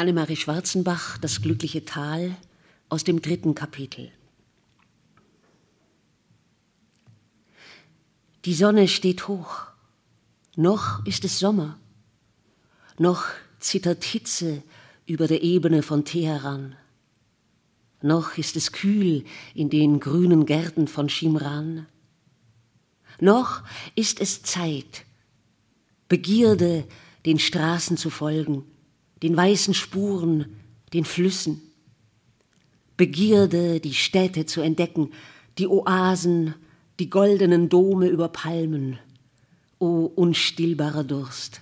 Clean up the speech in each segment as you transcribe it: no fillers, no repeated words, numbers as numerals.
Annemarie Schwarzenbach, Das glückliche Tal, aus dem 3. Kapitel. Die Sonne steht hoch. Noch ist es Sommer. Noch zittert Hitze über der Ebene von Teheran. Noch ist es kühl in den grünen Gärten von Schimran. Noch ist es Zeit, Begierde, den Straßen zu folgen, den weißen Spuren, den Flüssen. Begierde, die Städte zu entdecken, die Oasen, die goldenen Dome über Palmen. O unstillbarer Durst!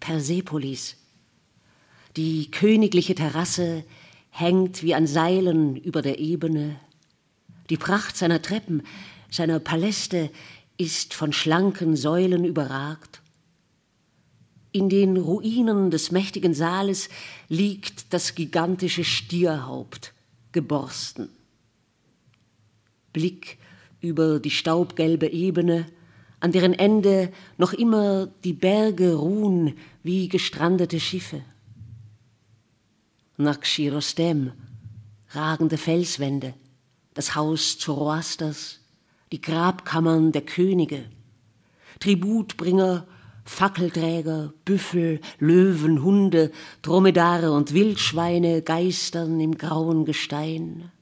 Persepolis, die königliche Terrasse, hängt wie an Seilen über der Ebene. Die Pracht seiner Treppen, seiner Paläste ist von schlanken Säulen überragt. In den Ruinen des mächtigen Saales liegt das gigantische Stierhaupt, geborsten. Blick über die staubgelbe Ebene, an deren Ende noch immer die Berge ruhen wie gestrandete Schiffe. Naqsch-e Rostam, ragende Felswände, das Haus Zoroasters, die Grabkammern der Könige, Tributbringer, Fackelträger, Büffel, Löwen, Hunde, Dromedare und Wildschweine geistern im grauen Gestein.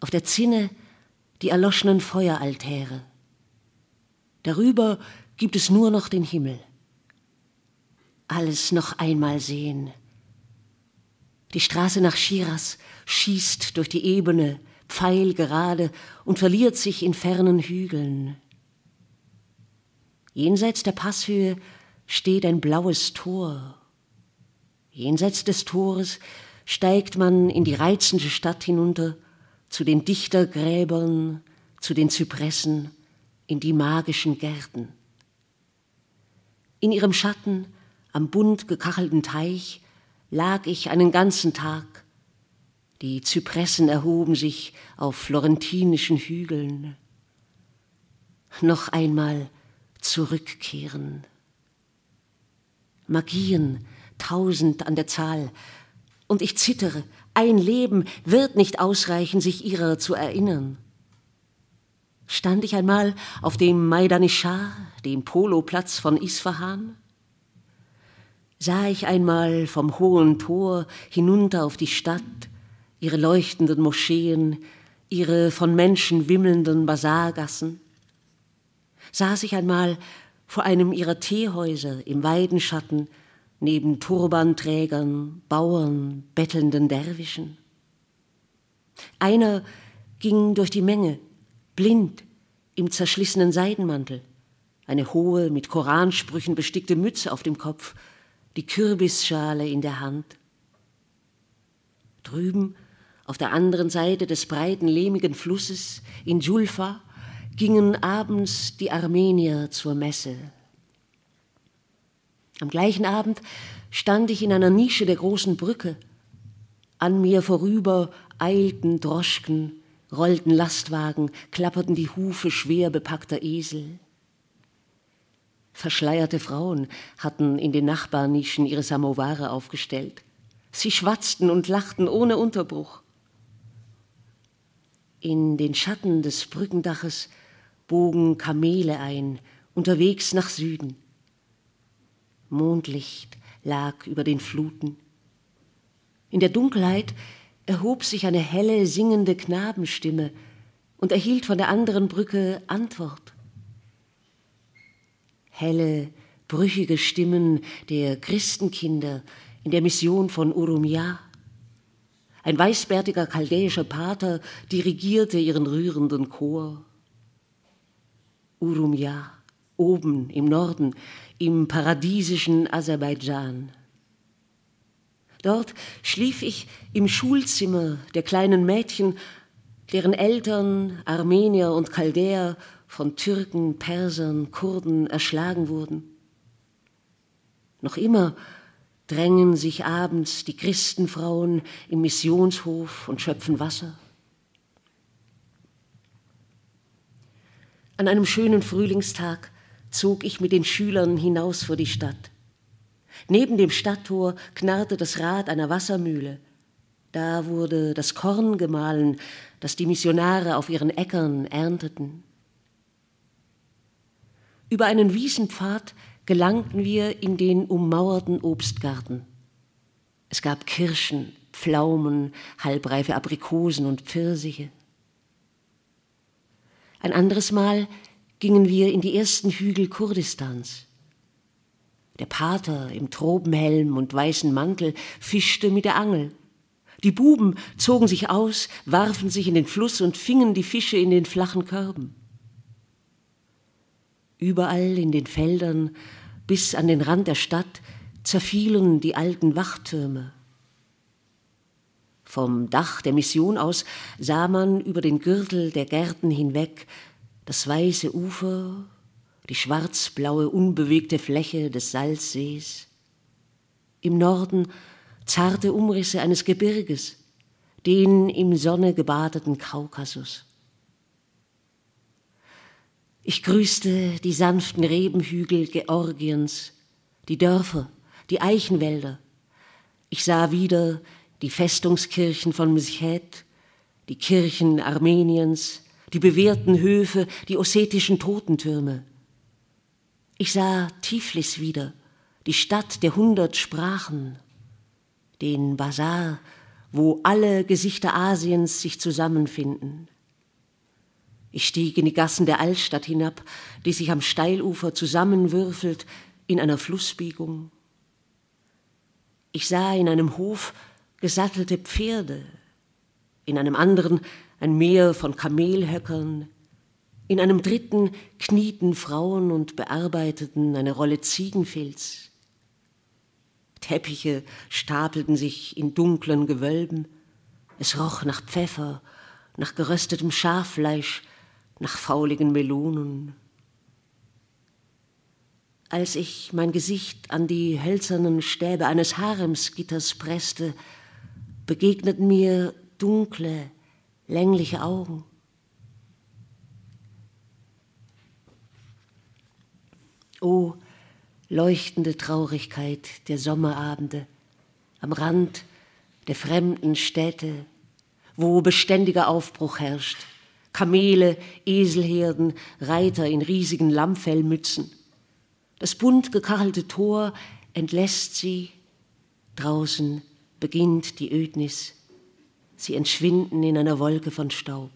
Auf der Zinne die erloschenen Feueraltäre. Darüber gibt es nur noch den Himmel. Alles noch einmal sehen. Die Straße nach Schiras schießt durch die Ebene, pfeilgerade und verliert sich in fernen Hügeln. Jenseits der Passhöhe steht ein blaues Tor. Jenseits des Tores steigt man in die reizende Stadt hinunter, zu den Dichtergräbern, zu den Zypressen, in die magischen Gärten. In ihrem Schatten, am bunt gekachelten Teich, lag ich einen ganzen Tag. Die Zypressen erhoben sich auf florentinischen Hügeln. Noch einmal zurückkehren. Magien, 1000 an der Zahl. Und ich zittere, ein Leben wird nicht ausreichen, sich ihrer zu erinnern. Stand ich einmal auf dem Maidanishar, dem Poloplatz von Isfahan? Sah ich einmal vom hohen Tor hinunter auf die Stadt, ihre leuchtenden Moscheen, ihre von Menschen wimmelnden Basargassen? Saß ich einmal vor einem ihrer Teehäuser im Weidenschatten, neben Turbanträgern, Bauern, bettelnden Derwischen? Einer ging durch die Menge, blind, im zerschlissenen Seidenmantel, eine hohe, mit Koransprüchen bestickte Mütze auf dem Kopf, die Kürbisschale in der Hand. Drüben, auf der anderen Seite des breiten, lehmigen Flusses, in Julfa, gingen abends die Armenier zur Messe. Am gleichen Abend stand ich in einer Nische der großen Brücke. An mir vorüber eilten Droschken, rollten Lastwagen, klapperten die Hufe schwer bepackter Esel. Verschleierte Frauen hatten in den Nachbarnischen ihre Samoware aufgestellt. Sie schwatzten und lachten ohne Unterbruch. In den Schatten des Brückendaches bogen Kamele ein, unterwegs nach Süden. Mondlicht lag über den Fluten. In der Dunkelheit erhob sich eine helle, singende Knabenstimme und erhielt von der anderen Brücke Antwort. Helle, brüchige Stimmen der Christenkinder in der Mission von Urmia. Ein weißbärtiger chaldäischer Pater dirigierte ihren rührenden Chor. Urmia, oben im Norden, im paradiesischen Aserbaidschan. Dort schlief ich im Schulzimmer der kleinen Mädchen, deren Eltern, Armenier und Chaldäer, von Türken, Persern, Kurden erschlagen wurden. Noch immer drängen sich abends die Christenfrauen im Missionshof und schöpfen Wasser. An einem schönen Frühlingstag zog ich mit den Schülern hinaus vor die Stadt. Neben dem Stadttor knarrte das Rad einer Wassermühle. Da wurde das Korn gemahlen, das die Missionare auf ihren Äckern ernteten. Über einen Wiesenpfad gelangten wir in den ummauerten Obstgarten. Es gab Kirschen, Pflaumen, halbreife Aprikosen und Pfirsiche. Ein anderes Mal gingen wir in die ersten Hügel Kurdistans. Der Pater im Tropenhelm und weißen Mantel fischte mit der Angel. Die Buben zogen sich aus, warfen sich in den Fluss und fingen die Fische in den flachen Körben. Überall in den Feldern bis an den Rand der Stadt zerfielen die alten Wachtürme. Vom Dach der Mission aus sah man über den Gürtel der Gärten hinweg das weiße Ufer, die schwarzblaue, unbewegte Fläche des Salzsees. Im Norden zarte Umrisse eines Gebirges, den im Sonne gebadeten Kaukasus. Ich grüßte die sanften Rebenhügel Georgiens, die Dörfer, die Eichenwälder. Ich sah wieder die Festungskirchen von Meshed, die Kirchen Armeniens, die bewehrten Höfe, die ossetischen Totentürme. Ich sah Tiflis wieder, die Stadt der 100 Sprachen, den Basar, wo alle Gesichter Asiens sich zusammenfinden. Ich stieg in die Gassen der Altstadt hinab, die sich am Steilufer zusammenwürfelt in einer Flussbiegung. Ich sah in einem Hof gesattelte Pferde, in einem anderen ein Meer von Kamelhöckern, in einem dritten knieten Frauen und bearbeiteten eine Rolle Ziegenfilz. Teppiche stapelten sich in dunklen Gewölben. Es roch nach Pfeffer, nach geröstetem Schaffleisch, nach fauligen Melonen. Als ich mein Gesicht an die hölzernen Stäbe eines Haremsgitters presste, begegneten mir dunkle, längliche Augen. Oh, leuchtende Traurigkeit der Sommerabende am Rand der fremden Städte, wo beständiger Aufbruch herrscht. Kamele, Eselherden, Reiter in riesigen Lammfellmützen. Das bunt gekachelte Tor entlässt sie. Draußen beginnt die Ödnis. Sie entschwinden in einer Wolke von Staub.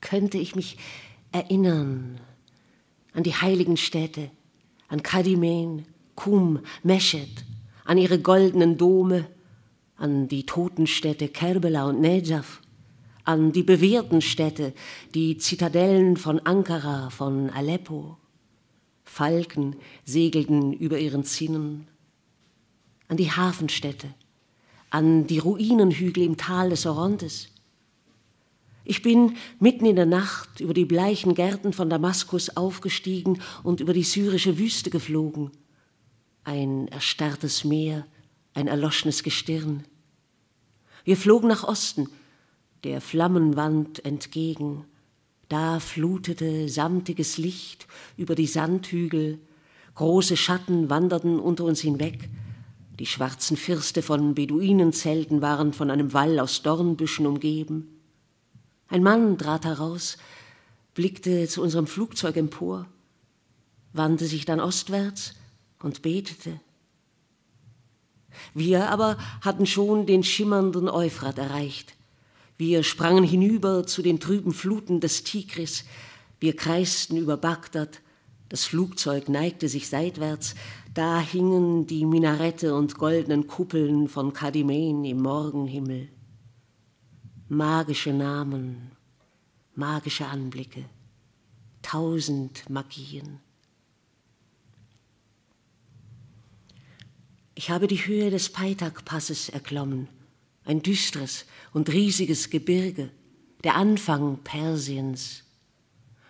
Könnte ich mich erinnern an die heiligen Städte, an Kadimein, Kum, Meshed, an ihre goldenen Dome, an die Totenstädte Kerbela und Nejaf, an die bewährten Städte, die Zitadellen von Ankara, von Aleppo. Falken segelten über ihren Zinnen. An die Hafenstädte, an die Ruinenhügel im Tal des Orontes. Ich bin mitten in der Nacht über die bleichen Gärten von Damaskus aufgestiegen und über die syrische Wüste geflogen. Ein erstarrtes Meer, ein erloschenes Gestirn. Wir flogen nach Osten, der Flammenwand entgegen. Da flutete samtiges Licht über die Sandhügel. Große Schatten wanderten unter uns hinweg. Die schwarzen Firste von Beduinenzelten waren von einem Wall aus Dornbüschen umgeben. Ein Mann trat heraus, blickte zu unserem Flugzeug empor, wandte sich dann ostwärts und betete. Wir aber hatten schon den schimmernden Euphrat erreicht. Wir sprangen hinüber zu den trüben Fluten des Tigris. Wir kreisten über Bagdad. Das Flugzeug neigte sich seitwärts. Da hingen die Minarette und goldenen Kuppeln von Kadimein im Morgenhimmel. Magische Namen, magische Anblicke, 1000 Magien. Ich habe die Höhe des Peitak-Passes erklommen, ein düsteres und riesiges Gebirge, der Anfang Persiens.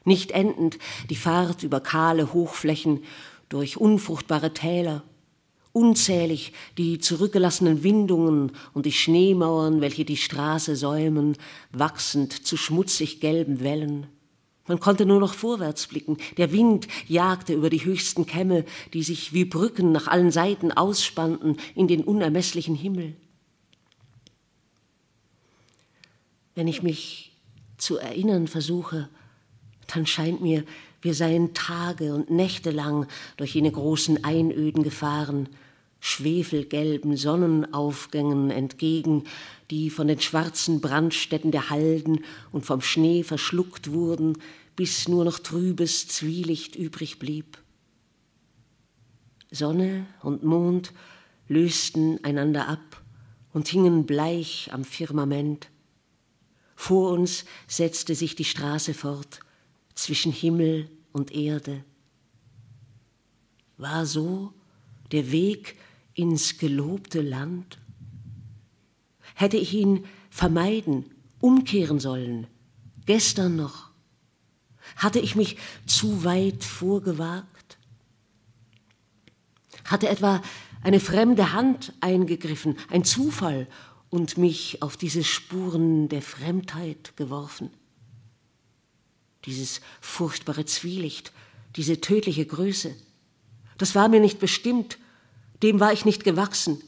Nicht endend die Fahrt über kahle Hochflächen, durch unfruchtbare Täler, unzählig die zurückgelassenen Windungen und die Schneemauern, welche die Straße säumen, wachsend zu schmutzig gelben Wellen, Man konnte nur noch vorwärts blicken. Der Wind jagte über die höchsten Kämme, die sich wie Brücken nach allen Seiten ausspannten in den unermesslichen Himmel. Wenn ich mich zu erinnern versuche, dann scheint mir, wir seien Tage und Nächte lang durch jene großen Einöden gefahren, schwefelgelben Sonnenaufgängen entgegen, die von den schwarzen Brandstätten der Halden und vom Schnee verschluckt wurden, bis nur noch trübes Zwielicht übrig blieb. Sonne und Mond lösten einander ab und hingen bleich am Firmament. Vor uns setzte sich die Straße fort, zwischen Himmel und Erde. War so der Weg ins gelobte Land? Hätte ich ihn vermeiden, umkehren sollen, gestern noch? Hatte ich mich zu weit vorgewagt? Hatte etwa eine fremde Hand eingegriffen, ein Zufall, und mich auf diese Spuren der Fremdheit geworfen? Dieses furchtbare Zwielicht, diese tödliche Größe, das war mir nicht bestimmt, dem war ich nicht gewachsen.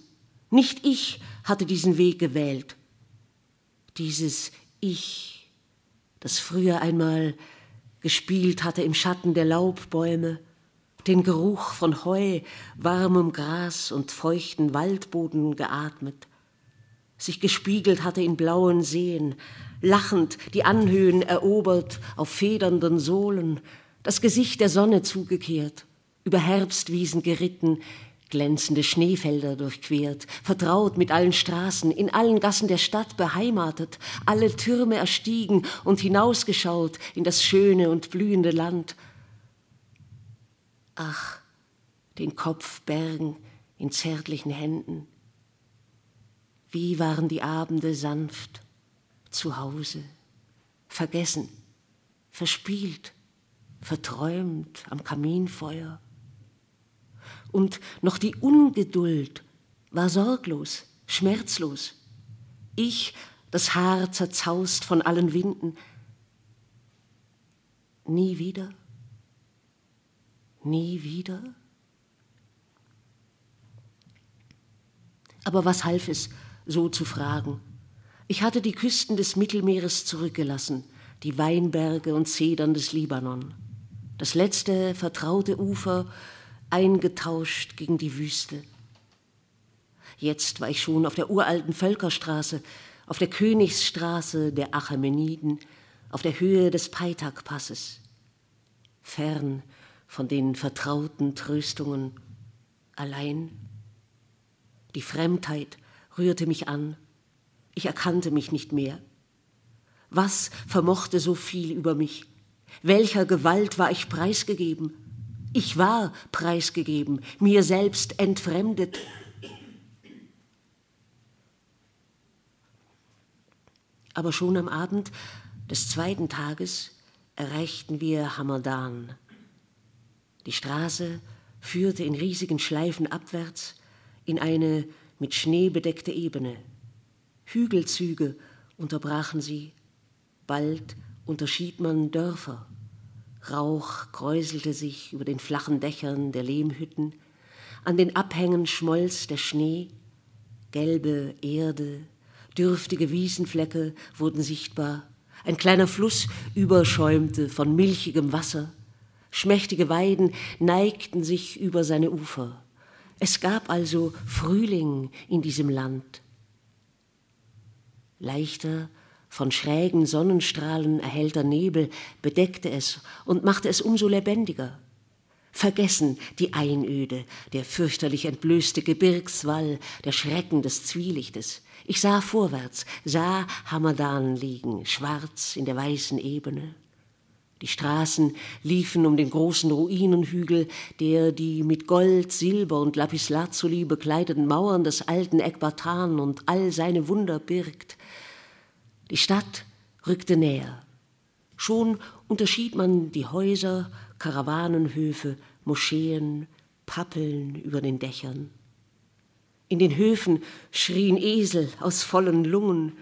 Nicht ich hatte diesen Weg gewählt. Dieses Ich, das früher einmal gespielt hatte im Schatten der Laubbäume, den Geruch von Heu, warmem Gras und feuchten Waldboden geatmet, sich gespiegelt hatte in blauen Seen, lachend die Anhöhen erobert auf federnden Sohlen, das Gesicht der Sonne zugekehrt, über Herbstwiesen geritten, glänzende Schneefelder durchquert, vertraut mit allen Straßen, in allen Gassen der Stadt beheimatet, alle Türme erstiegen und hinausgeschaut in das schöne und blühende Land. Ach, den Kopf bergen in zärtlichen Händen. Wie waren die Abende sanft, zu Hause, vergessen, verspielt, verträumt am Kaminfeuer. Und noch die Ungeduld war sorglos, schmerzlos. Ich, das Haar zerzaust von allen Winden. Nie wieder, nie wieder. Aber was half es, so zu fragen? Ich hatte die Küsten des Mittelmeeres zurückgelassen, die Weinberge und Zedern des Libanon. Das letzte vertraute Ufer, eingetauscht gegen die Wüste. Jetzt war ich schon auf der uralten Völkerstraße, auf der Königsstraße der Achämeniden, auf der Höhe des Peitak-Passes, fern von den vertrauten Tröstungen, allein. Die Fremdheit rührte mich an. Ich erkannte mich nicht mehr. Was vermochte so viel über mich? Welcher Gewalt war ich preisgegeben? Ich war preisgegeben, mir selbst entfremdet. Aber schon am Abend des zweiten Tages erreichten wir Hamadan. Die Straße führte in riesigen Schleifen abwärts in eine mit Schnee bedeckte Ebene. Hügelzüge unterbrachen sie. Bald unterschied man Dörfer. Rauch kräuselte sich über den flachen Dächern der Lehmhütten. An den Abhängen schmolz der Schnee. Gelbe Erde, dürftige Wiesenflecke wurden sichtbar. Ein kleiner Fluss überschäumte von milchigem Wasser. Schmächtige Weiden neigten sich über seine Ufer. Es gab also Frühling in diesem Land. Leichter, von schrägen Sonnenstrahlen erhellter Nebel bedeckte es und machte es umso lebendiger. Vergessen die Einöde, der fürchterlich entblößte Gebirgswall, der Schrecken des Zwielichtes. Ich sah vorwärts, sah Hamadan liegen, schwarz in der weißen Ebene. Die Straßen liefen um den großen Ruinenhügel, der die mit Gold, Silber und Lapislazuli bekleideten Mauern des alten Ekbatan und all seine Wunder birgt. Die Stadt rückte näher. Schon unterschied man die Häuser, Karawanenhöfe, Moscheen, Pappeln über den Dächern. In den Höfen schrien Esel aus vollen Lungen.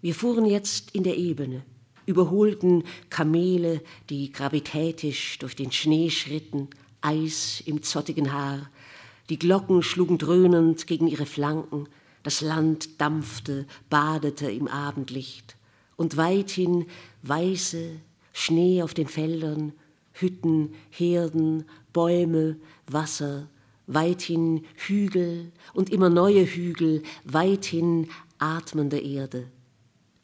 Wir fuhren jetzt in der Ebene. überholten Kamele, die gravitätisch durch den Schnee schritten, Eis im zottigen Haar. Die Glocken schlugen dröhnend gegen ihre Flanken, das Land dampfte, badete im Abendlicht. Und weithin weiße, Schnee auf den Feldern, Hütten, Herden, Bäume, Wasser, weithin Hügel und immer neue Hügel, weithin atmende Erde.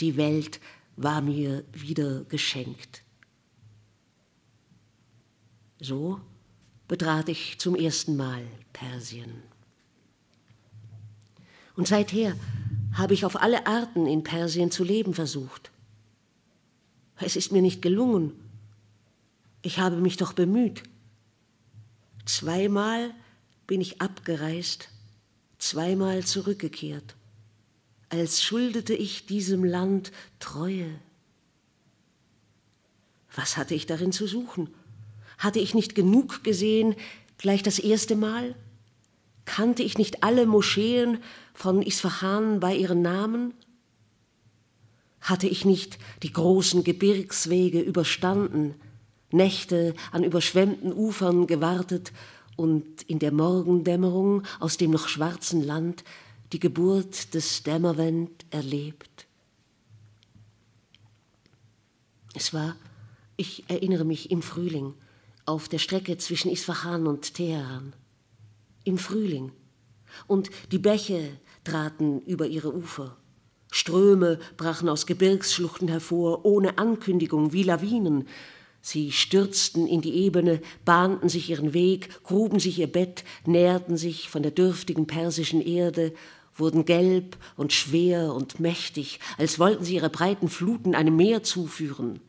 Die Welt war mir wieder geschenkt. So betrat ich zum ersten Mal Persien. Und seither habe ich auf alle Arten in Persien zu leben versucht. Es ist mir nicht gelungen. Ich habe mich doch bemüht. Zweimal bin ich abgereist, zweimal zurückgekehrt, als schuldete ich diesem Land Treue. Was hatte ich darin zu suchen? Hatte ich nicht genug gesehen, gleich das erste Mal? Kannte ich nicht alle Moscheen von Isfahan bei ihren Namen? Hatte ich nicht die großen Gebirgswege überstanden, Nächte an überschwemmten Ufern gewartet und in der Morgendämmerung aus dem noch schwarzen Land die Geburt des Dämmerwend erlebt? Es war, ich erinnere mich, im Frühling, auf der Strecke zwischen Isfahan und Teheran. Im Frühling. Und die Bäche traten über ihre Ufer. Ströme brachen aus Gebirgsschluchten hervor, ohne Ankündigung, wie Lawinen. Sie stürzten in die Ebene, bahnten sich ihren Weg, gruben sich ihr Bett, nährten sich von der dürftigen persischen Erde, wurden gelb und schwer und mächtig, als wollten sie ihre breiten Fluten einem Meer zuführen.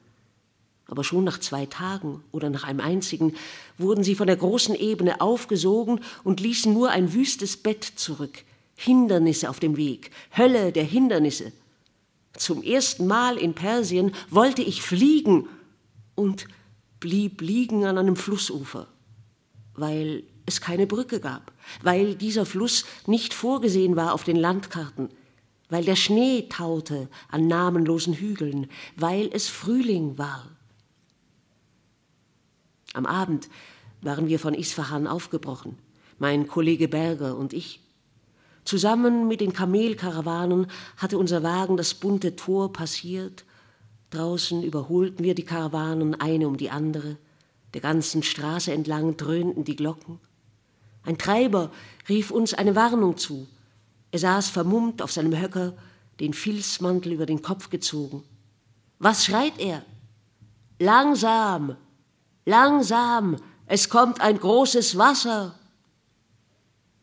Aber schon nach 2 Tagen oder nach einem einzigen wurden sie von der großen Ebene aufgesogen und ließen nur ein wüstes Bett zurück, Hindernisse auf dem Weg, Hölle der Hindernisse. Zum ersten Mal in Persien wollte ich fliegen und blieb liegen an einem Flussufer, weil es keine Brücke gab, weil dieser Fluss nicht vorgesehen war auf den Landkarten, weil der Schnee taute an namenlosen Hügeln, weil es Frühling war. Am Abend waren wir von Isfahan aufgebrochen, mein Kollege Berger und ich. Zusammen mit den Kamelkarawanen hatte unser Wagen das bunte Tor passiert. Draußen überholten wir die Karawanen, eine um die andere. Der ganzen Straße entlang dröhnten die Glocken. Ein Treiber rief uns eine Warnung zu. Er saß vermummt auf seinem Höcker, den Filzmantel über den Kopf gezogen. Was schreit er? Langsam, langsam, es kommt ein großes Wasser.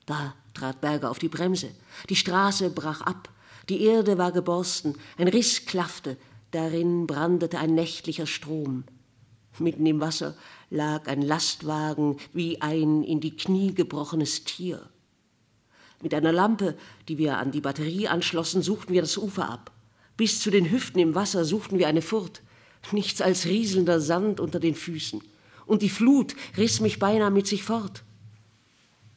Da trat Berger auf die Bremse. Die Straße brach ab, die Erde war geborsten, ein Riss klaffte. Darin brandete ein nächtlicher Strom. Mitten im Wasser lag ein Lastwagen wie ein in die Knie gebrochenes Tier. Mit einer Lampe, die wir an die Batterie anschlossen, suchten wir das Ufer ab. Bis zu den Hüften im Wasser suchten wir eine Furt. Nichts als rieselnder Sand unter den Füßen. Und die Flut riss mich beinahe mit sich fort.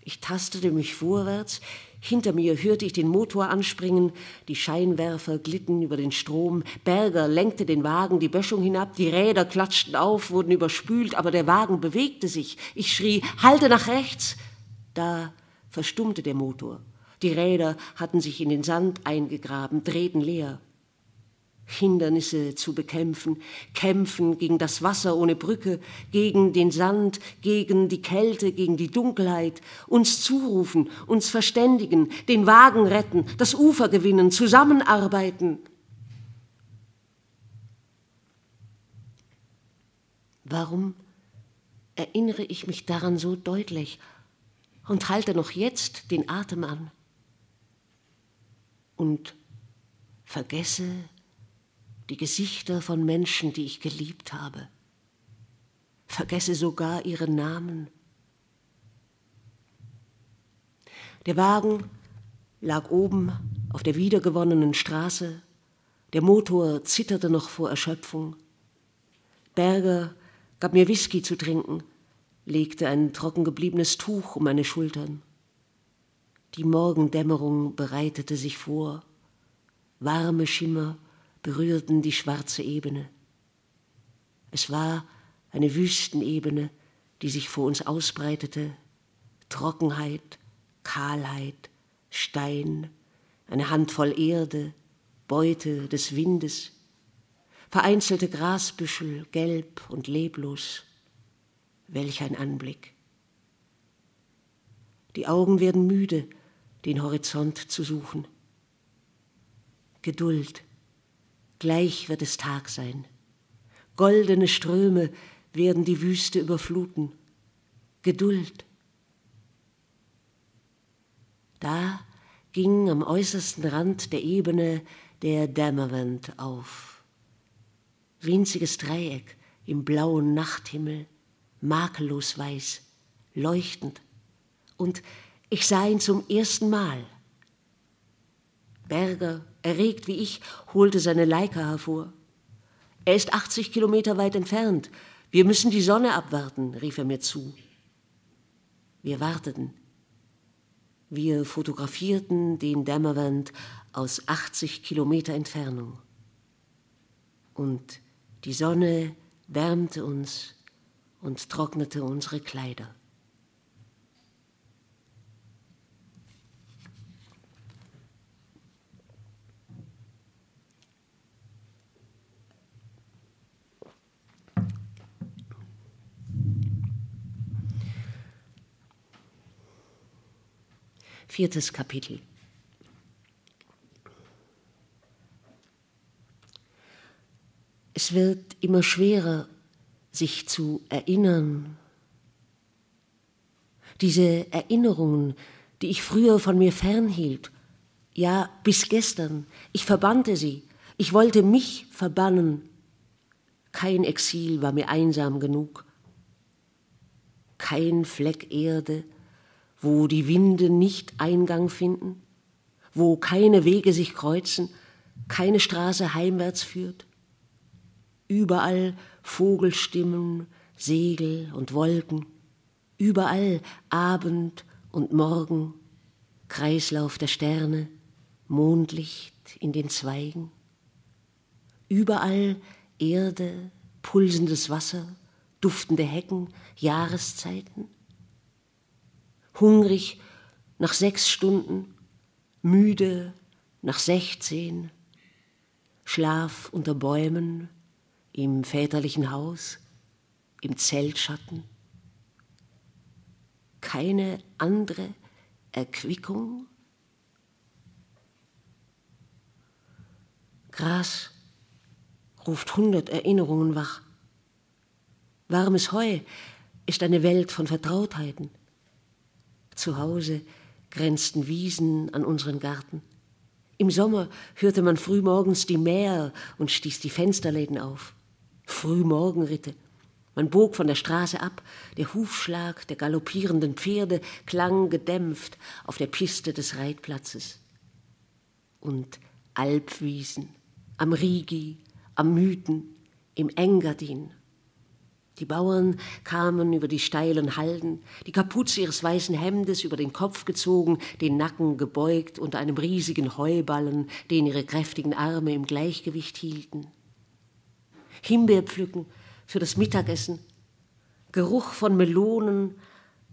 Ich tastete mich vorwärts. Hinter mir hörte ich den Motor anspringen, die Scheinwerfer glitten über den Strom, Berger lenkte den Wagen die Böschung hinab, die Räder klatschten auf, wurden überspült, aber der Wagen bewegte sich. Ich schrie, halte nach rechts! Da verstummte der Motor. Die Räder hatten sich in den Sand eingegraben, drehten leer. Hindernisse zu bekämpfen, kämpfen gegen das Wasser ohne Brücke, gegen den Sand, gegen die Kälte, gegen die Dunkelheit, uns zurufen, uns verständigen, den Wagen retten, das Ufer gewinnen, zusammenarbeiten. Warum erinnere ich mich daran so deutlich und halte noch jetzt den Atem an und vergesse die Gesichter von Menschen, die ich geliebt habe. Vergesse sogar ihre Namen. Der Wagen lag oben auf der wiedergewonnenen Straße. Der Motor zitterte noch vor Erschöpfung. Berger gab mir Whisky zu trinken, legte ein trocken gebliebenes Tuch um meine Schultern. Die Morgendämmerung bereitete sich vor. Warme Schimmer berührten die schwarze Ebene. Es war eine Wüstenebene, die sich vor uns ausbreitete. Trockenheit, Kahlheit, Stein, eine Handvoll Erde, Beute des Windes, vereinzelte Grasbüschel, gelb und leblos. Welch ein Anblick. Die Augen werden müde, den Horizont zu suchen. Geduld. Gleich wird es Tag sein. Goldene Ströme werden die Wüste überfluten. Geduld. Da ging am äußersten Rand der Ebene der Dämmerwand auf. Winziges Dreieck im blauen Nachthimmel, makellos weiß, leuchtend. Und ich sah ihn zum ersten Mal. Berger, erregt wie ich, holte seine Leica hervor. Er ist 80 Kilometer weit entfernt. Wir müssen die Sonne abwarten, rief er mir zu. Wir warteten. Wir fotografierten den Dämmerwand aus 80 Kilometer Entfernung. Und die Sonne wärmte uns und trocknete unsere Kleider. Viertes Kapitel. Es wird immer schwerer, sich zu erinnern. Diese Erinnerungen, die ich früher von mir fernhielt, ja, bis gestern, ich verbannte sie, ich wollte mich verbannen. Kein Exil war mir einsam genug. Kein Fleck Erde, wo die Winde nicht Eingang finden, wo keine Wege sich kreuzen, keine Straße heimwärts führt. Überall Vogelstimmen, Segel und Wolken, überall Abend und Morgen, Kreislauf der Sterne, Mondlicht in den Zweigen. Überall Erde, pulsendes Wasser, duftende Hecken, Jahreszeiten. Hungrig nach 6 Stunden, müde nach 16, Schlaf unter Bäumen, im väterlichen Haus, im Zeltschatten. Keine andere Erquickung. Gras ruft 100 Erinnerungen wach. Warmes Heu ist eine Welt von Vertrautheiten. Zu Hause grenzten Wiesen an unseren Garten. Im Sommer hörte man frühmorgens die Mäher und stieß die Fensterläden auf. Frühmorgenritte. Man bog von der Straße ab. Der Hufschlag der galoppierenden Pferde klang gedämpft auf der Piste des Reitplatzes. Und Alpwiesen, am Rigi, am Mythen, im Engadin. Die Bauern kamen über die steilen Halden, die Kapuze ihres weißen Hemdes über den Kopf gezogen, den Nacken gebeugt unter einem riesigen Heuballen, den ihre kräftigen Arme im Gleichgewicht hielten. Himbeerpflücken für das Mittagessen, Geruch von Melonen,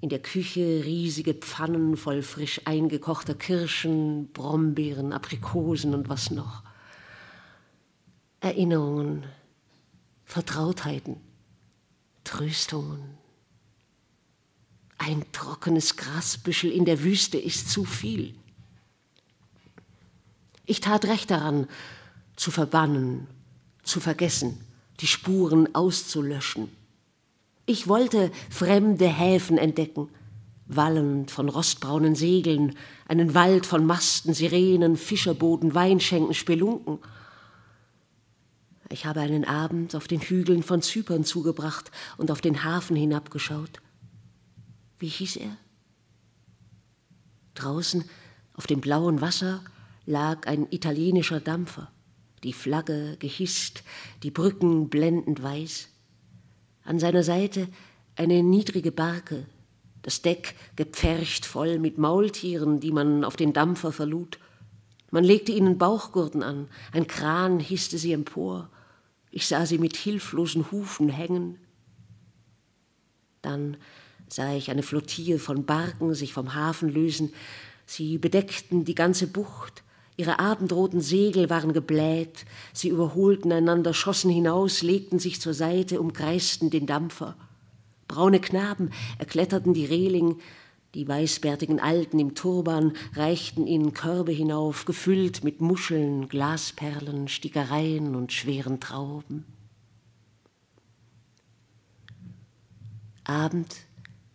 in der Küche riesige Pfannen voll frisch eingekochter Kirschen, Brombeeren, Aprikosen und was noch. Erinnerungen, Vertrautheiten. Tröstungen. Ein trockenes Grasbüschel in der Wüste ist zu viel. Ich tat recht daran, zu verbannen, zu vergessen, die Spuren auszulöschen. Ich wollte fremde Häfen entdecken, wallend von rostbraunen Segeln, einen Wald von Masten, Sirenen, Fischerbooten, Weinschenken, Spelunken. Ich habe einen Abend auf den Hügeln von Zypern zugebracht und auf den Hafen hinabgeschaut. Wie hieß er? Draußen auf dem blauen Wasser lag ein italienischer Dampfer, die Flagge gehisst, die Brücken blendend weiß. An seiner Seite eine niedrige Barke, das Deck gepfercht voll mit Maultieren, die man auf den Dampfer verlud. Man legte ihnen Bauchgurten an, ein Kran hisste sie empor. Ich sah sie mit hilflosen Hufen hängen. Dann sah ich eine Flottille von Barken sich vom Hafen lösen. Sie bedeckten die ganze Bucht. Ihre abendroten Segel waren gebläht. Sie überholten einander, schossen hinaus, legten sich zur Seite, umkreisten den Dampfer. Braune Knaben erkletterten die Reling. Die weißbärtigen Alten im Turban reichten ihnen Körbe hinauf, gefüllt mit Muscheln, Glasperlen, Stickereien und schweren Trauben. Abend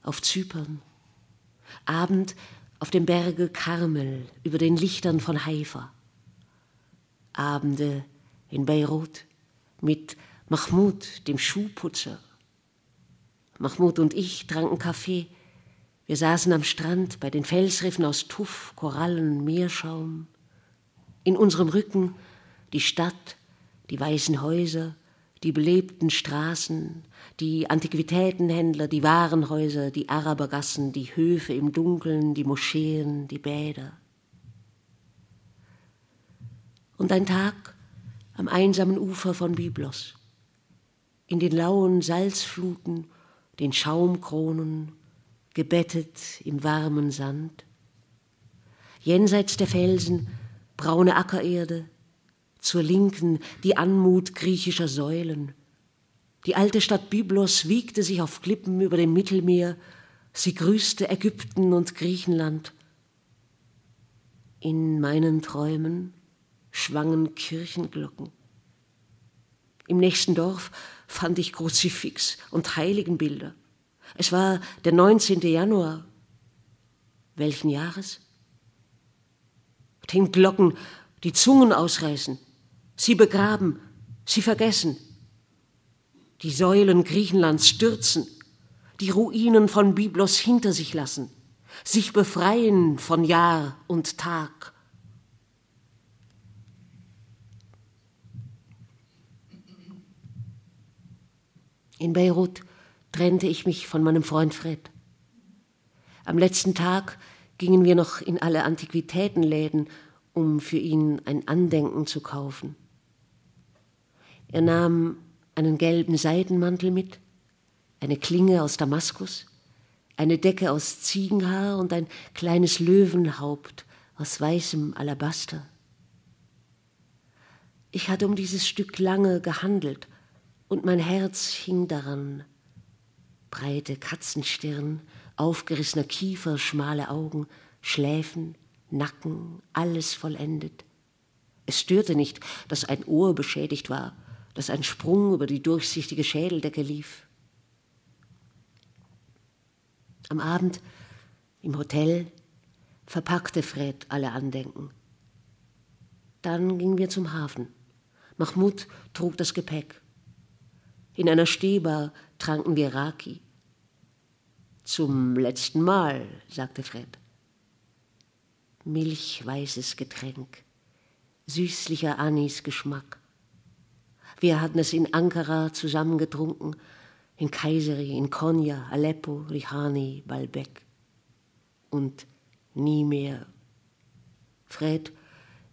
auf Zypern, Abend auf dem Berge Karmel, über den Lichtern von Haifa, Abende in Beirut mit Mahmoud, dem Schuhputzer. Mahmoud und ich tranken Kaffee. Wir saßen am Strand bei den Felsriffen aus Tuff, Korallen, Meerschaum. In unserem Rücken die Stadt, die weißen Häuser, die belebten Straßen, die Antiquitätenhändler, die Warenhäuser, die Arabergassen, die Höfe im Dunkeln, die Moscheen, die Bäder. Und ein Tag am einsamen Ufer von Byblos, in den lauen Salzfluten, den Schaumkronen, gebettet im warmen Sand. Jenseits der Felsen braune Ackererde, zur Linken die Anmut griechischer Säulen. Die alte Stadt Byblos wiegte sich auf Klippen über dem Mittelmeer. Sie grüßte Ägypten und Griechenland. In meinen Träumen schwangen Kirchenglocken. Im nächsten Dorf fand ich Kruzifix und Heiligenbilder. Es war der 19. Januar. Welchen Jahres? Den Glocken die Zungen ausreißen, sie begraben, sie vergessen. Die Säulen Griechenlands stürzen, die Ruinen von Byblos hinter sich lassen, sich befreien von Jahr und Tag. In Beirut trennte ich mich von meinem Freund Fred. Am letzten Tag gingen wir noch in alle Antiquitätenläden, um für ihn ein Andenken zu kaufen. Er nahm einen gelben Seidenmantel mit, eine Klinge aus Damaskus, eine Decke aus Ziegenhaar und ein kleines Löwenhaupt aus weißem Alabaster. Ich hatte um dieses Stück lange gehandelt und mein Herz hing daran. Breite Katzenstirn, aufgerissener Kiefer, schmale Augen, Schläfen, Nacken, alles vollendet. Es störte nicht, dass ein Ohr beschädigt war, dass ein Sprung über die durchsichtige Schädeldecke lief. Am Abend im Hotel verpackte Fred alle Andenken. Dann gingen wir zum Hafen. Mahmoud trug das Gepäck. In einer Stehbar tranken wir Raki. Zum letzten Mal, sagte Fred. Milchweißes Getränk, süßlicher Anisgeschmack. Wir hatten es in Ankara zusammengetrunken, in Kayseri, in Konya, Aleppo, Rihani, Baalbek. Und nie mehr. Fred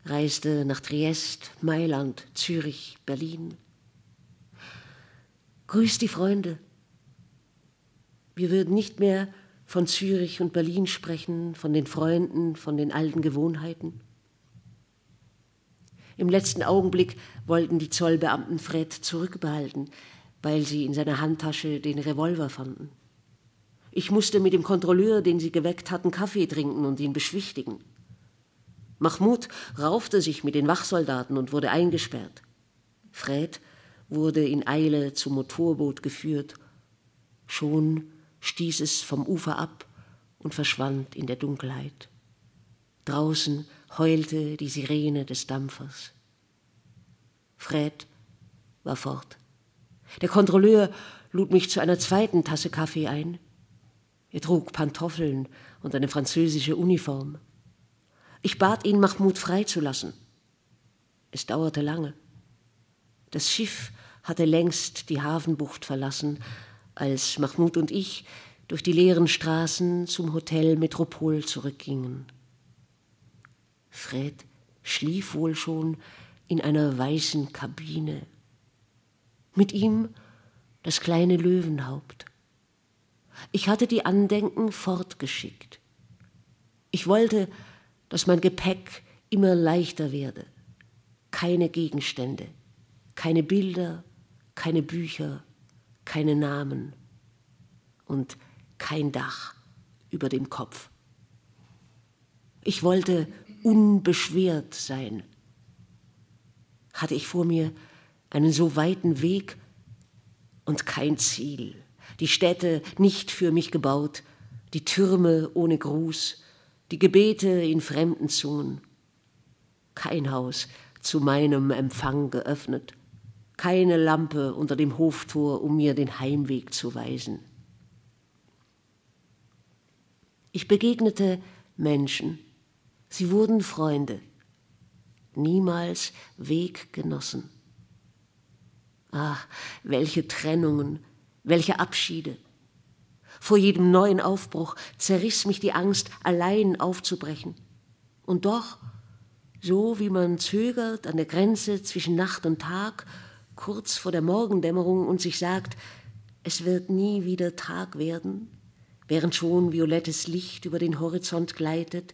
reiste nach Triest, Mailand, Zürich, Berlin. Grüß die Freunde. Wir würden nicht mehr von Zürich und Berlin sprechen, von den Freunden, von den alten Gewohnheiten. Im letzten Augenblick wollten die Zollbeamten Fred zurückbehalten, weil sie in seiner Handtasche den Revolver fanden. Ich musste mit dem Kontrolleur, den sie geweckt hatten, Kaffee trinken und ihn beschwichtigen. Mahmoud raufte sich mit den Wachsoldaten und wurde eingesperrt. Fred wurde in Eile zum Motorboot geführt. Schon stieß es vom Ufer ab und verschwand in der Dunkelheit. Draußen heulte die Sirene des Dampfers. Fred war fort. Der Kontrolleur lud mich zu einer zweiten Tasse Kaffee ein. Er trug Pantoffeln und eine französische Uniform. Ich bat ihn, Mahmoud freizulassen. Es dauerte lange. Das Schiff hatte längst die Hafenbucht verlassen, als Mahmoud und ich durch die leeren Straßen zum Hotel Metropol zurückgingen. Fred schlief wohl schon in einer weißen Kabine. mit ihm das kleine Löwenhaupt. Ich hatte die Andenken fortgeschickt. Ich wollte, dass mein Gepäck immer leichter werde. Keine Gegenstände, keine Bilder, keine Bücher, keine Namen und kein Dach über dem Kopf. Ich wollte unbeschwert sein. Hatte ich vor mir einen so weiten Weg und kein Ziel, die Städte nicht für mich gebaut, die Türme ohne Gruß, die Gebete in fremden Zungen, kein Haus zu meinem Empfang geöffnet, keine Lampe unter dem Hoftor, um mir den Heimweg zu weisen. Ich begegnete Menschen, sie wurden Freunde, niemals Weggenossen. Ach, welche Trennungen, welche Abschiede. Vor jedem neuen Aufbruch zerriss mich die Angst, allein aufzubrechen. Und doch, so wie man zögert an der Grenze zwischen Nacht und Tag, kurz vor der Morgendämmerung und sich sagt, es wird nie wieder Tag werden, während schon violettes Licht über den Horizont gleitet,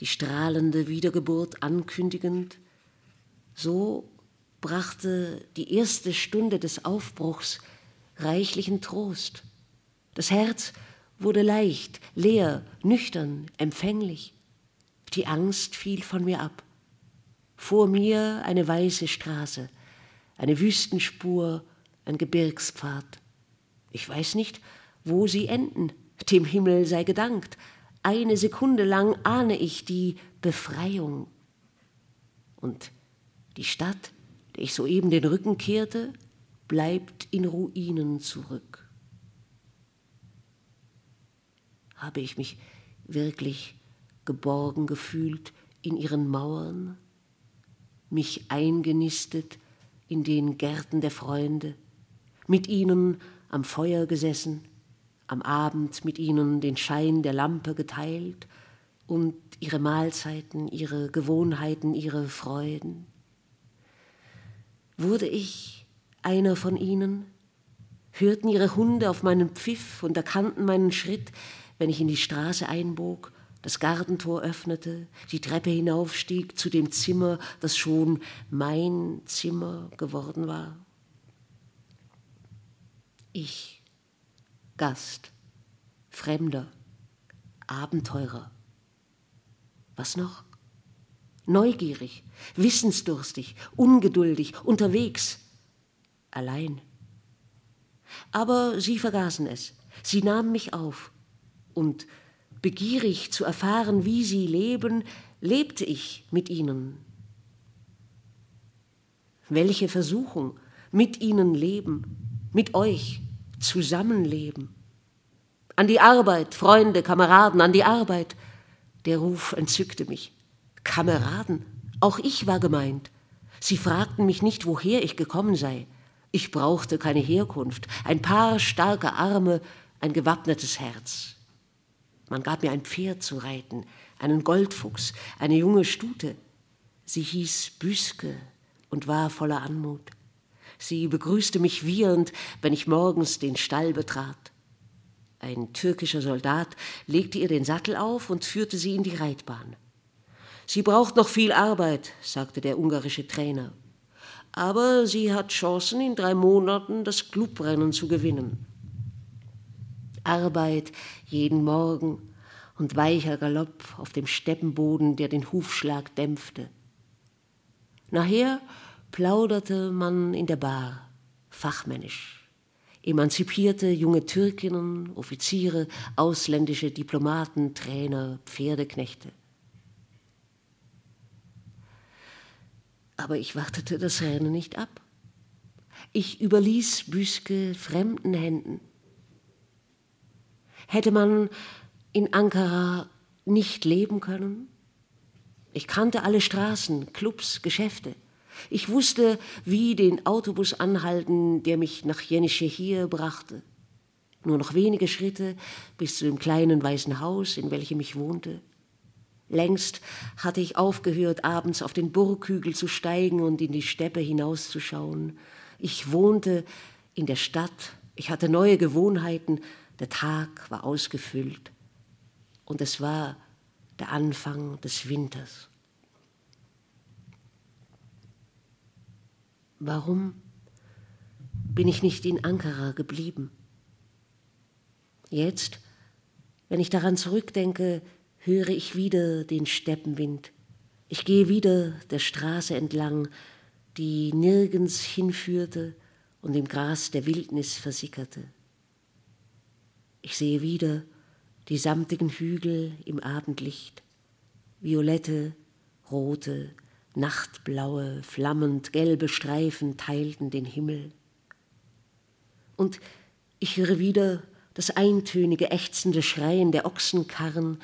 die strahlende Wiedergeburt ankündigend, so brachte die erste Stunde des Aufbruchs reichlichen Trost. Das Herz wurde leicht, leer, nüchtern, empfänglich. Die Angst fiel von mir ab. Vor mir eine weiße Straße, eine Wüstenspur, ein Gebirgspfad. Ich weiß nicht, wo sie enden. Dem Himmel sei gedankt. Eine Sekunde lang ahne ich die Befreiung. Und die Stadt, der ich soeben den Rücken kehrte, bleibt in Ruinen zurück. Habe ich mich wirklich geborgen gefühlt in ihren Mauern, mich eingenistet in den Gärten der Freunde, mit ihnen am Feuer gesessen, am Abend mit ihnen den Schein der Lampe geteilt und ihre Mahlzeiten, ihre Gewohnheiten, ihre Freuden? Wurde ich einer von ihnen? Hörten ihre Hunde auf meinen Pfiff und erkannten meinen Schritt, wenn ich in die Straße einbog, das Gartentor öffnete, die Treppe hinaufstieg zu dem Zimmer, das schon mein Zimmer geworden war? Ich, Gast, Fremder, Abenteurer. Was noch? Neugierig, wissensdurstig, ungeduldig, unterwegs, allein. Aber sie vergaßen es. Sie nahmen mich auf. Und begierig zu erfahren, wie sie leben, lebte ich mit ihnen. Welche Versuchung, mit ihnen leben, mit euch zusammenleben. An die Arbeit, Freunde, Kameraden, an die Arbeit. Der Ruf entzückte mich. Kameraden, auch ich war gemeint. Sie fragten mich nicht, woher ich gekommen sei. Ich brauchte keine Herkunft, ein paar starke Arme, ein gewappnetes Herz. Man gab mir ein Pferd zu reiten, einen Goldfuchs, eine junge Stute. Sie hieß Büske und war voller Anmut. Sie begrüßte mich wiehernd, wenn ich morgens den Stall betrat. Ein türkischer Soldat legte ihr den Sattel auf und führte sie in die Reitbahn. Sie braucht noch viel Arbeit, sagte der ungarische Trainer. Aber sie hat Chancen, in 3 Monaten das Clubrennen zu gewinnen. Arbeit jeden Morgen und weicher Galopp auf dem Steppenboden, der den Hufschlag dämpfte. Nachher plauderte man in der Bar, fachmännisch. Emanzipierte junge Türkinnen, Offiziere, ausländische Diplomaten, Trainer, Pferdeknechte. Aber ich wartete das Rennen nicht ab. Ich überließ Büske fremden Händen. Hätte man in Ankara nicht leben können? Ich kannte alle Straßen, Clubs, Geschäfte. Ich wusste, wie den Autobus anhalten, der mich nach Yenischehir brachte. Nur noch wenige Schritte bis zu dem kleinen weißen Haus, in welchem ich wohnte. Längst hatte ich aufgehört, abends auf den Burghügel zu steigen und in die Steppe hinauszuschauen. Ich wohnte in der Stadt, ich hatte neue Gewohnheiten, der Tag war ausgefüllt und es war der Anfang des Winters. Warum bin ich nicht in Ankara geblieben? Jetzt, wenn ich daran zurückdenke, höre ich wieder den Steppenwind. Ich gehe wieder der Straße entlang, die nirgends hinführte und im Gras der Wildnis versickerte. Ich sehe wieder die samtigen Hügel im Abendlicht, violette, rote, nachtblaue, flammend gelbe Streifen teilten den Himmel. Und ich höre wieder das eintönige, ächzende Schreien der Ochsenkarren,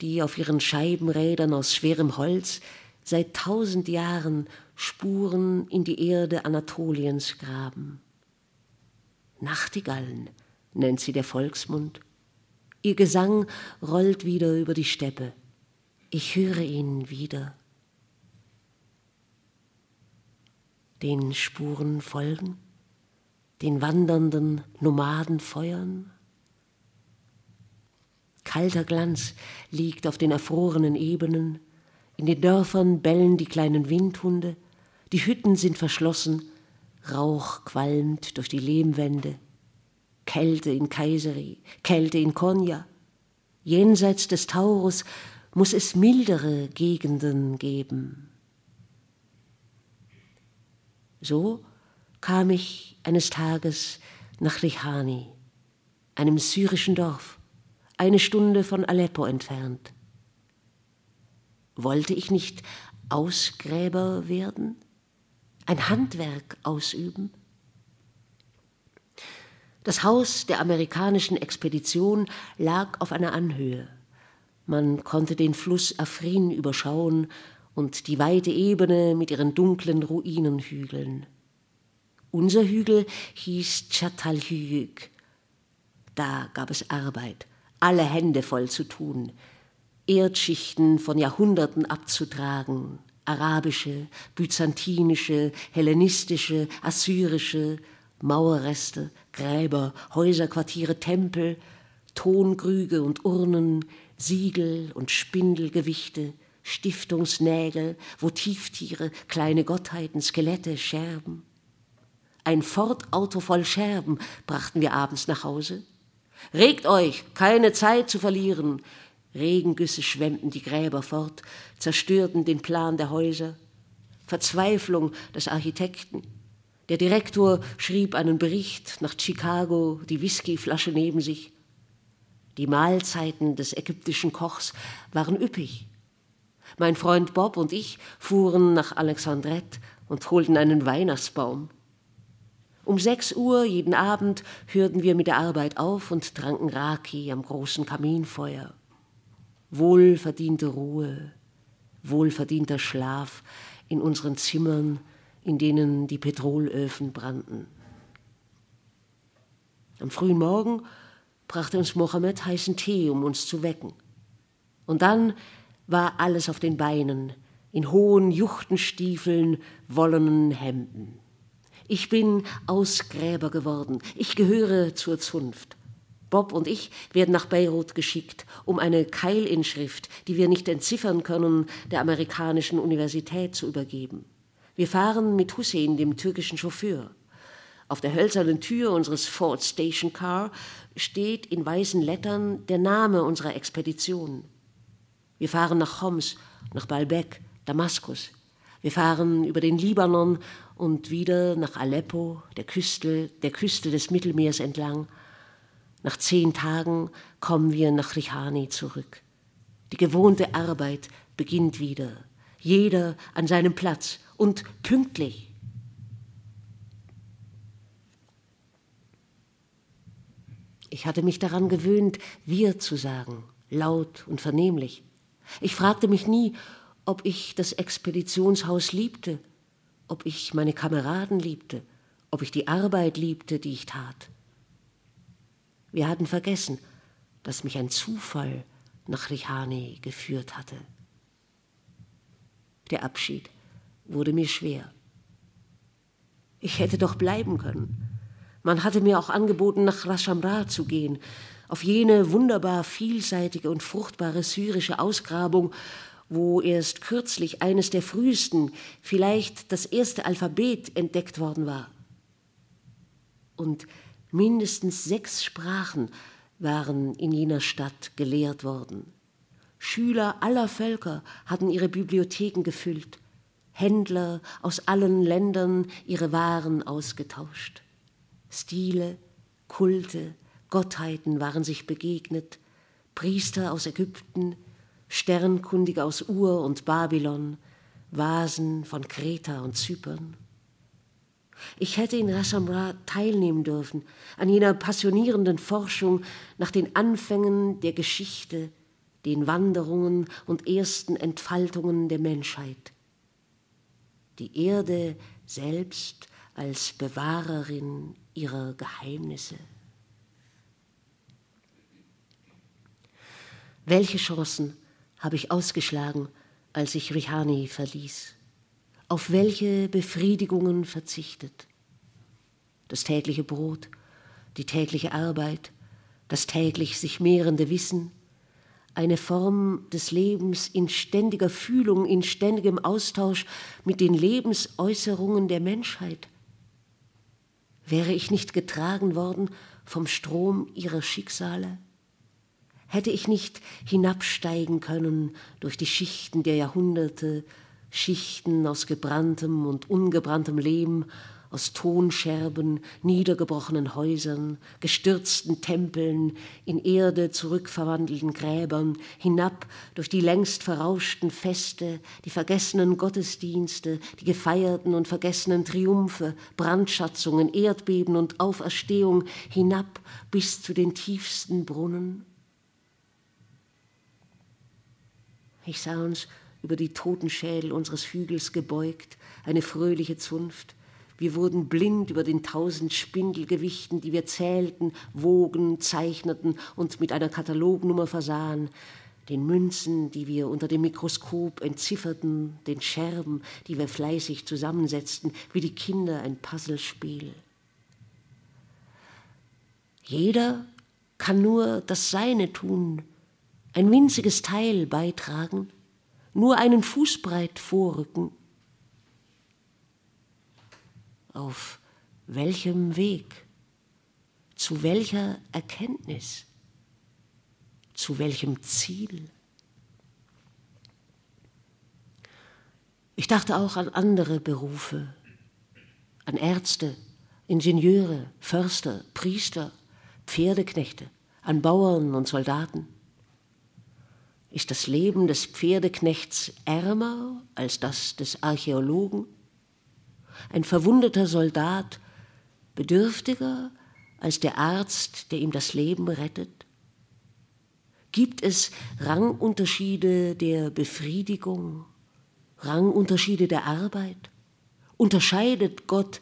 die auf ihren Scheibenrädern aus schwerem Holz seit 1000 Jahren Spuren in die Erde Anatoliens graben. Nachtigallen nennt sie der Volksmund. Ihr Gesang rollt wieder über die Steppe. Ich höre ihn wieder. Den Spuren folgen, den wandernden Nomaden feuern. Kalter Glanz liegt auf den erfrorenen Ebenen, in den Dörfern bellen die kleinen Windhunde, die Hütten sind verschlossen, Rauch qualmt durch die Lehmwände. Kälte in Kayseri, Kälte in Konya. Jenseits des Taurus muss es mildere Gegenden geben. So kam ich eines Tages nach Rihani, einem syrischen Dorf, 1 Stunde von Aleppo entfernt. Wollte ich nicht Ausgräber werden? Ein Handwerk ausüben? Das Haus der amerikanischen Expedition lag auf einer Anhöhe. Man konnte den Fluss Afrin überschauen und die weite Ebene mit ihren dunklen Ruinenhügeln. Unser Hügel hieß Çatalhüyük. Da gab es Arbeit, alle Hände voll zu tun, Erdschichten von Jahrhunderten abzutragen, arabische, byzantinische, hellenistische, assyrische, Mauerreste, Gräber, Häuserquartiere, Tempel, Tonkrüge und Urnen, Siegel und Spindelgewichte, Stiftungsnägel, Votivtiere, kleine Gottheiten, Skelette, Scherben. Ein Ford-Auto voll Scherben brachten wir abends nach Hause. Regt euch, keine Zeit zu verlieren. Regengüsse schwemmten die Gräber fort, zerstörten den Plan der Häuser. Verzweiflung des Architekten. Der Direktor schrieb einen Bericht nach Chicago, die Whiskyflasche neben sich. Die Mahlzeiten des ägyptischen Kochs waren üppig. Mein Freund Bob und ich fuhren nach Alexandrette und holten einen Weihnachtsbaum. Um 6 Uhr jeden Abend hörten wir mit der Arbeit auf und tranken Raki am großen Kaminfeuer. Wohlverdiente Ruhe, wohlverdienter Schlaf in unseren Zimmern, in denen die Petrolöfen brannten. Am frühen Morgen brachte uns Mohammed heißen Tee, um uns zu wecken. Und dann war alles auf den Beinen, in hohen Juchtenstiefeln, wollenen Hemden. Ich bin Ausgräber geworden, ich gehöre zur Zunft. Bob und ich werden nach Beirut geschickt, um eine Keilinschrift, die wir nicht entziffern können, der amerikanischen Universität zu übergeben. Wir fahren mit Hussein, dem türkischen Chauffeur. Auf der hölzernen Tür unseres Ford Station Car steht in weißen Lettern der Name unserer Expedition. Wir fahren nach Homs, nach Baalbek, Damaskus. Wir fahren über den Libanon und wieder nach Aleppo, der Küste des Mittelmeers entlang. Nach 10 Tagen kommen wir nach Rihani zurück. Die gewohnte Arbeit beginnt wieder. Jeder an seinem Platz und pünktlich. Ich hatte mich daran gewöhnt, wir zu sagen, laut und vernehmlich. Ich fragte mich nie, ob ich das Expeditionshaus liebte, ob ich meine Kameraden liebte, ob ich die Arbeit liebte, die ich tat. Wir hatten vergessen, dass mich ein Zufall nach Rihani geführt hatte. Der Abschied wurde mir schwer. Ich hätte doch bleiben können. Man hatte mir auch angeboten, nach Ras Shamra zu gehen, auf jene wunderbar vielseitige und fruchtbare syrische Ausgrabung, wo erst kürzlich eines der frühesten, vielleicht das erste Alphabet entdeckt worden war. Und mindestens 6 Sprachen waren in jener Stadt gelehrt worden. Schüler aller Völker hatten ihre Bibliotheken gefüllt, Händler aus allen Ländern ihre Waren ausgetauscht. Stile, Kulte, Gottheiten waren sich begegnet, Priester aus Ägypten, Sternkundige aus Ur und Babylon, Vasen von Kreta und Zypern. Ich hätte in Ras Shamra teilnehmen dürfen an jener passionierenden Forschung nach den Anfängen der Geschichte, den Wanderungen und ersten Entfaltungen der Menschheit. Die Erde selbst als Bewahrerin ihrer Geheimnisse. Welche Chancen habe ich ausgeschlagen, als ich Rihani verließ? Auf welche Befriedigungen verzichtet? Das tägliche Brot, die tägliche Arbeit, das täglich sich mehrende Wissen, eine Form des Lebens in ständiger Fühlung, in ständigem Austausch mit den Lebensäußerungen der Menschheit. Wäre ich nicht getragen worden vom Strom ihrer Schicksale? Hätte ich nicht hinabsteigen können durch die Schichten der Jahrhunderte, Schichten aus gebranntem und ungebranntem Lehm, aus Tonscherben, niedergebrochenen Häusern, gestürzten Tempeln, in Erde zurückverwandelten Gräbern, hinab durch die längst verrauschten Feste, die vergessenen Gottesdienste, die gefeierten und vergessenen Triumphe, Brandschatzungen, Erdbeben und Auferstehung, hinab bis zu den tiefsten Brunnen? Ich sah uns über die Totenschädel unseres Hügels gebeugt, eine fröhliche Zunft. Wir wurden blind über den 1000 Spindelgewichten, die wir zählten, wogen, zeichneten und mit einer Katalognummer versahen, den Münzen, die wir unter dem Mikroskop entzifferten, den Scherben, die wir fleißig zusammensetzten, wie die Kinder ein Puzzlespiel. Jeder kann nur das Seine tun, ein winziges Teil beitragen, nur einen Fußbreit vorrücken. Auf welchem Weg? Zu welcher Erkenntnis? Zu welchem Ziel? Ich dachte auch an andere Berufe, an Ärzte, Ingenieure, Förster, Priester, Pferdeknechte, an Bauern und Soldaten. Ist das Leben des Pferdeknechts ärmer als das des Archäologen? Ein verwundeter Soldat bedürftiger als der Arzt, der ihm das Leben rettet? Gibt es Rangunterschiede der Befriedigung, Rangunterschiede der Arbeit? Unterscheidet Gott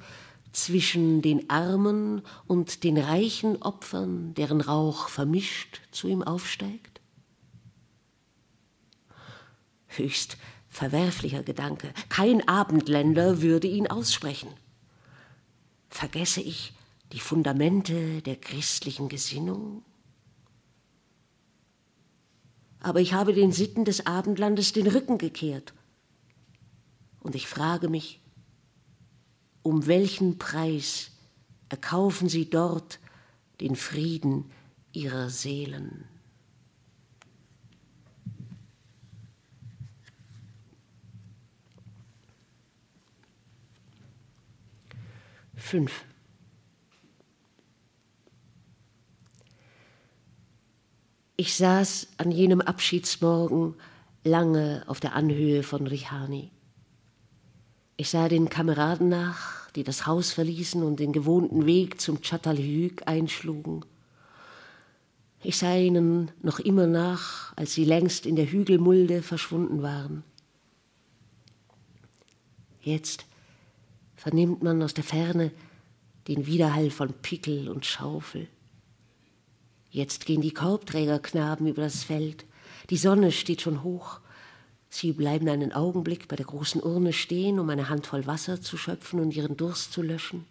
zwischen den armen und den reichen Opfern, deren Rauch vermischt zu ihm aufsteigt? Höchst verwerflicher Gedanke. Kein Abendländer würde ihn aussprechen. Vergesse ich die Fundamente der christlichen Gesinnung? Aber ich habe den Sitten des Abendlandes den Rücken gekehrt. Und ich frage mich, um welchen Preis erkaufen sie dort den Frieden ihrer Seelen? Ich saß an jenem Abschiedsmorgen lange auf der Anhöhe von Rihani. Ich sah den Kameraden nach, die das Haus verließen und den gewohnten Weg zum Çatalhüyük einschlugen. Ich sah ihnen noch immer nach, als sie längst in der Hügelmulde verschwunden waren. Jetzt vernimmt man aus der Ferne den Widerhall von Pickel und Schaufel. Jetzt gehen die Korbträgerknaben über das Feld. Die Sonne steht schon hoch. Sie bleiben einen Augenblick bei der großen Urne stehen, um eine Handvoll Wasser zu schöpfen und ihren Durst zu löschen.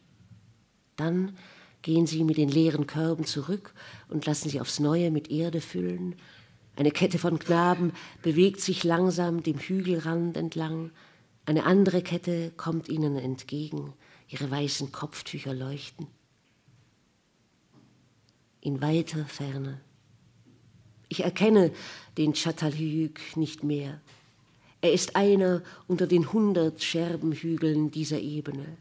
Dann gehen sie mit den leeren Körben zurück und lassen sie aufs Neue mit Erde füllen. Eine Kette von Knaben bewegt sich langsam dem Hügelrand entlang. Eine andere Kette kommt ihnen entgegen. Ihre weißen Kopftücher leuchten. In weiter Ferne. Ich erkenne den Çatalhüyük nicht mehr. Er ist einer unter den 100 Scherbenhügeln dieser Ebene.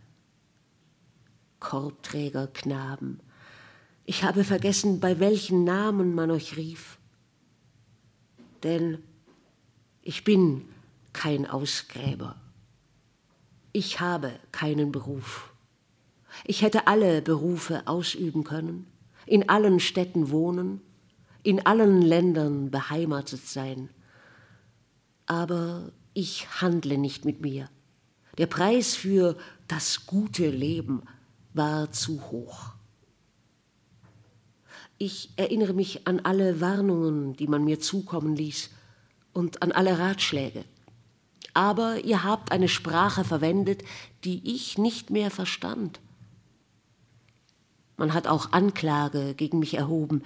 Korbträger, Knaben. Ich habe vergessen, bei welchen Namen man euch rief. Denn ich bin kein Ausgräber. Ich habe keinen Beruf. Ich hätte alle Berufe ausüben können, in allen Städten wohnen, in allen Ländern beheimatet sein. Aber ich handle nicht mit mir. Der Preis für das gute Leben war zu hoch. Ich erinnere mich an alle Warnungen, die man mir zukommen ließ, und an alle Ratschläge. Aber ihr habt eine Sprache verwendet, die ich nicht mehr verstand. Man hat auch Anklage gegen mich erhoben,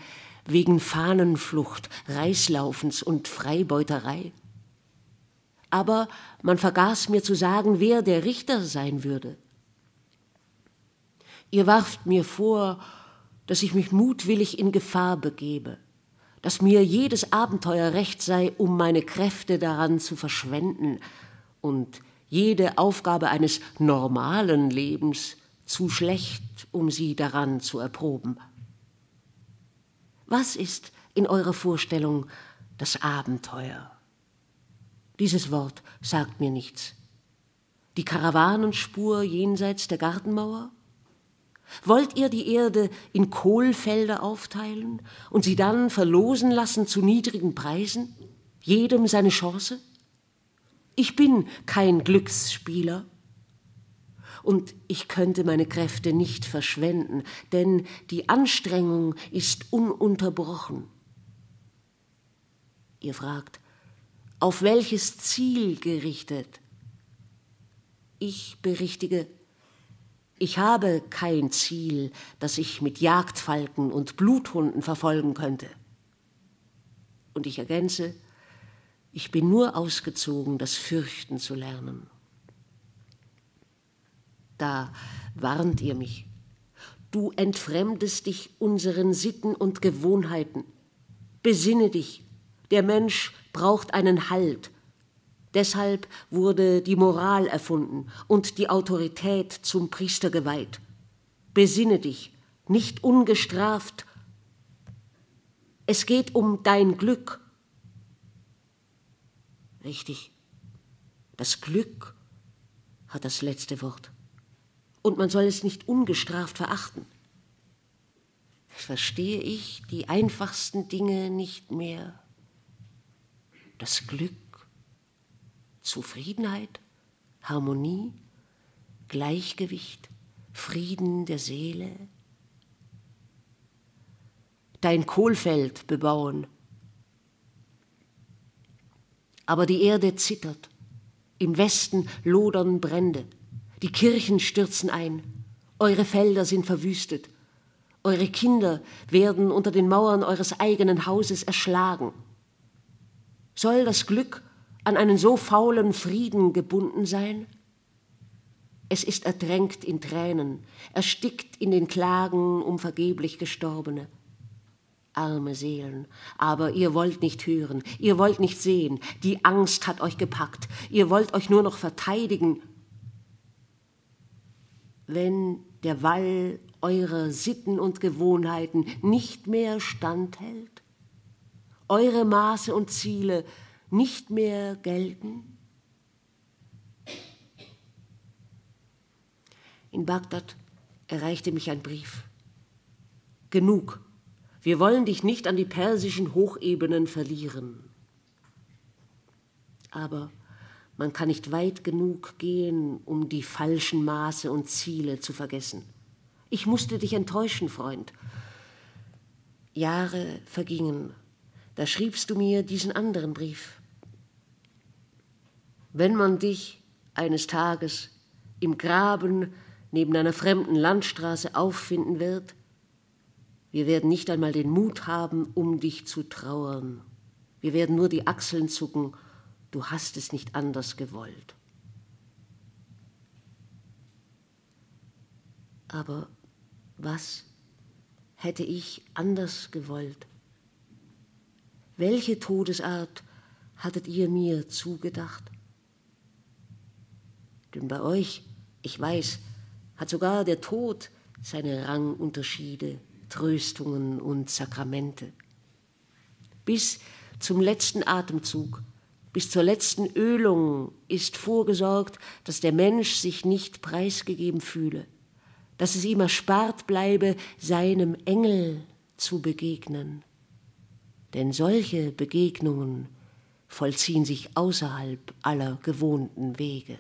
wegen Fahnenflucht, Reißlaufens und Freibeuterei. Aber man vergaß mir zu sagen, wer der Richter sein würde. Ihr warft mir vor, dass ich mich mutwillig in Gefahr begebe, dass mir jedes Abenteuer recht sei, um meine Kräfte daran zu verschwenden und jede Aufgabe eines normalen Lebens zu schlecht, um sie daran zu erproben. Was ist in eurer Vorstellung das Abenteuer? Dieses Wort sagt mir nichts. Die Karawanenspur jenseits der Gartenmauer? Wollt ihr die Erde in Kohlfelder aufteilen und sie dann verlosen lassen zu niedrigen Preisen? Jedem seine Chance? Ich bin kein Glücksspieler. Und ich könnte meine Kräfte nicht verschwenden, denn die Anstrengung ist ununterbrochen. Ihr fragt, auf welches Ziel gerichtet? Ich berichtige, ich habe kein Ziel, das ich mit Jagdfalken und Bluthunden verfolgen könnte. Und ich ergänze, ich bin nur ausgezogen, das Fürchten zu lernen. Da warnt ihr mich. Du entfremdest dich unseren Sitten und Gewohnheiten. Besinne dich. Der Mensch braucht einen Halt. Deshalb wurde die Moral erfunden und die Autorität zum Priester geweiht. Besinne dich, nicht ungestraft. Es geht um dein Glück. Richtig, das Glück hat das letzte Wort. Und man soll es nicht ungestraft verachten. Verstehe ich die einfachsten Dinge nicht mehr? Das Glück. Zufriedenheit, Harmonie, Gleichgewicht, Frieden der Seele. Dein Kohlfeld bebauen. Aber die Erde zittert, im Westen lodern Brände, die Kirchen stürzen ein, eure Felder sind verwüstet, eure Kinder werden unter den Mauern eures eigenen Hauses erschlagen. Soll das Glück an einen so faulen Frieden gebunden sein? Es ist ertränkt in Tränen, erstickt in den Klagen um vergeblich Gestorbene. Arme Seelen, aber ihr wollt nicht hören, ihr wollt nicht sehen, die Angst hat euch gepackt, ihr wollt euch nur noch verteidigen. Wenn der Wall eurer Sitten und Gewohnheiten nicht mehr standhält, eure Maße und Ziele nicht mehr gelten? In Bagdad erreichte mich ein Brief. Genug, wir wollen dich nicht an die persischen Hochebenen verlieren. Aber man kann nicht weit genug gehen, um die falschen Maße und Ziele zu vergessen. Ich musste dich enttäuschen, Freund. Jahre vergingen. Da schriebst du mir diesen anderen Brief. wenn man dich eines Tages im Graben neben einer fremden Landstraße auffinden wird, wir werden nicht einmal den Mut haben, um dich zu trauern. Wir werden nur die Achseln zucken, du hast es nicht anders gewollt. Aber was hätte ich anders gewollt? Welche Todesart hattet ihr mir zugedacht? Denn bei euch, ich weiß, hat sogar der Tod seine Rangunterschiede, Tröstungen und Sakramente. Bis zum letzten Atemzug, bis zur letzten Ölung ist vorgesorgt, dass der Mensch sich nicht preisgegeben fühle, dass es ihm erspart bleibe, seinem Engel zu begegnen. Denn solche Begegnungen vollziehen sich außerhalb aller gewohnten Wege.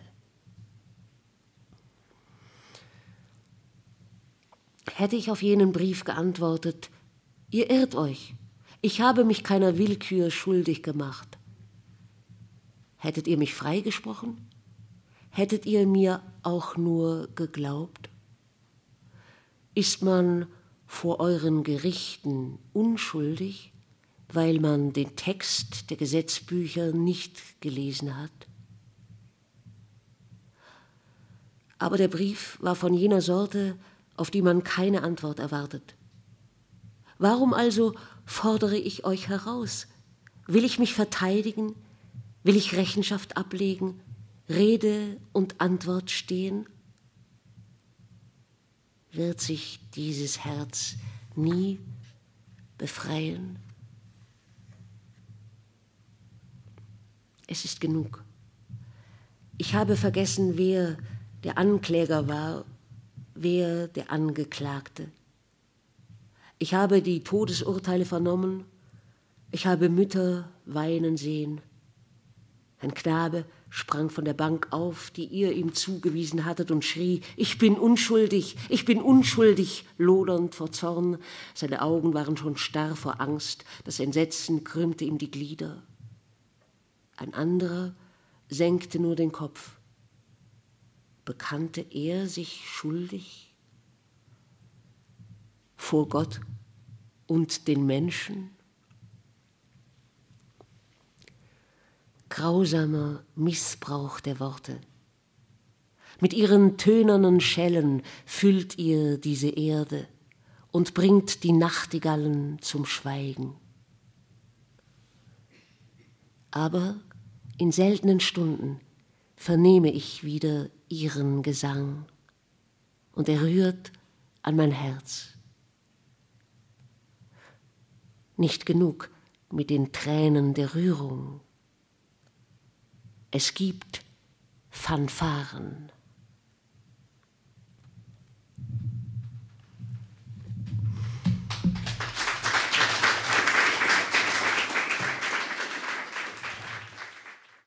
Hätte ich auf jenen Brief geantwortet, ihr irrt euch, ich habe mich keiner Willkür schuldig gemacht. Hättet ihr mich freigesprochen? Hättet ihr mir auch nur geglaubt? Ist man vor euren Gerichten unschuldig, weil man den Text der Gesetzbücher nicht gelesen hat? Aber der Brief war von jener Sorte, auf die man keine Antwort erwartet. Warum also fordere ich euch heraus? Will ich mich verteidigen? Will ich Rechenschaft ablegen? Rede und Antwort stehen? Wird sich dieses Herz nie befreien? Es ist genug. Ich habe vergessen, wer der Ankläger war, wer der Angeklagte. Ich habe die Todesurteile vernommen. Ich habe Mütter weinen sehen. Ein Knabe sprang von der Bank auf, die ihr ihm zugewiesen hattet, und schrie, ich bin unschuldig, lodernd vor Zorn. Seine Augen waren schon starr vor Angst, das Entsetzen krümmte ihm die Glieder. Ein anderer senkte nur den Kopf. Bekannte er sich schuldig vor Gott und den Menschen? Grausamer Missbrauch der Worte. Mit ihren tönernen Schellen füllt ihr diese Erde und bringt die Nachtigallen zum Schweigen. Aber in seltenen Stunden vernehme ich wieder ihren Gesang, und er rührt an mein Herz. Nicht genug mit den Tränen der Rührung. Es gibt Fanfaren.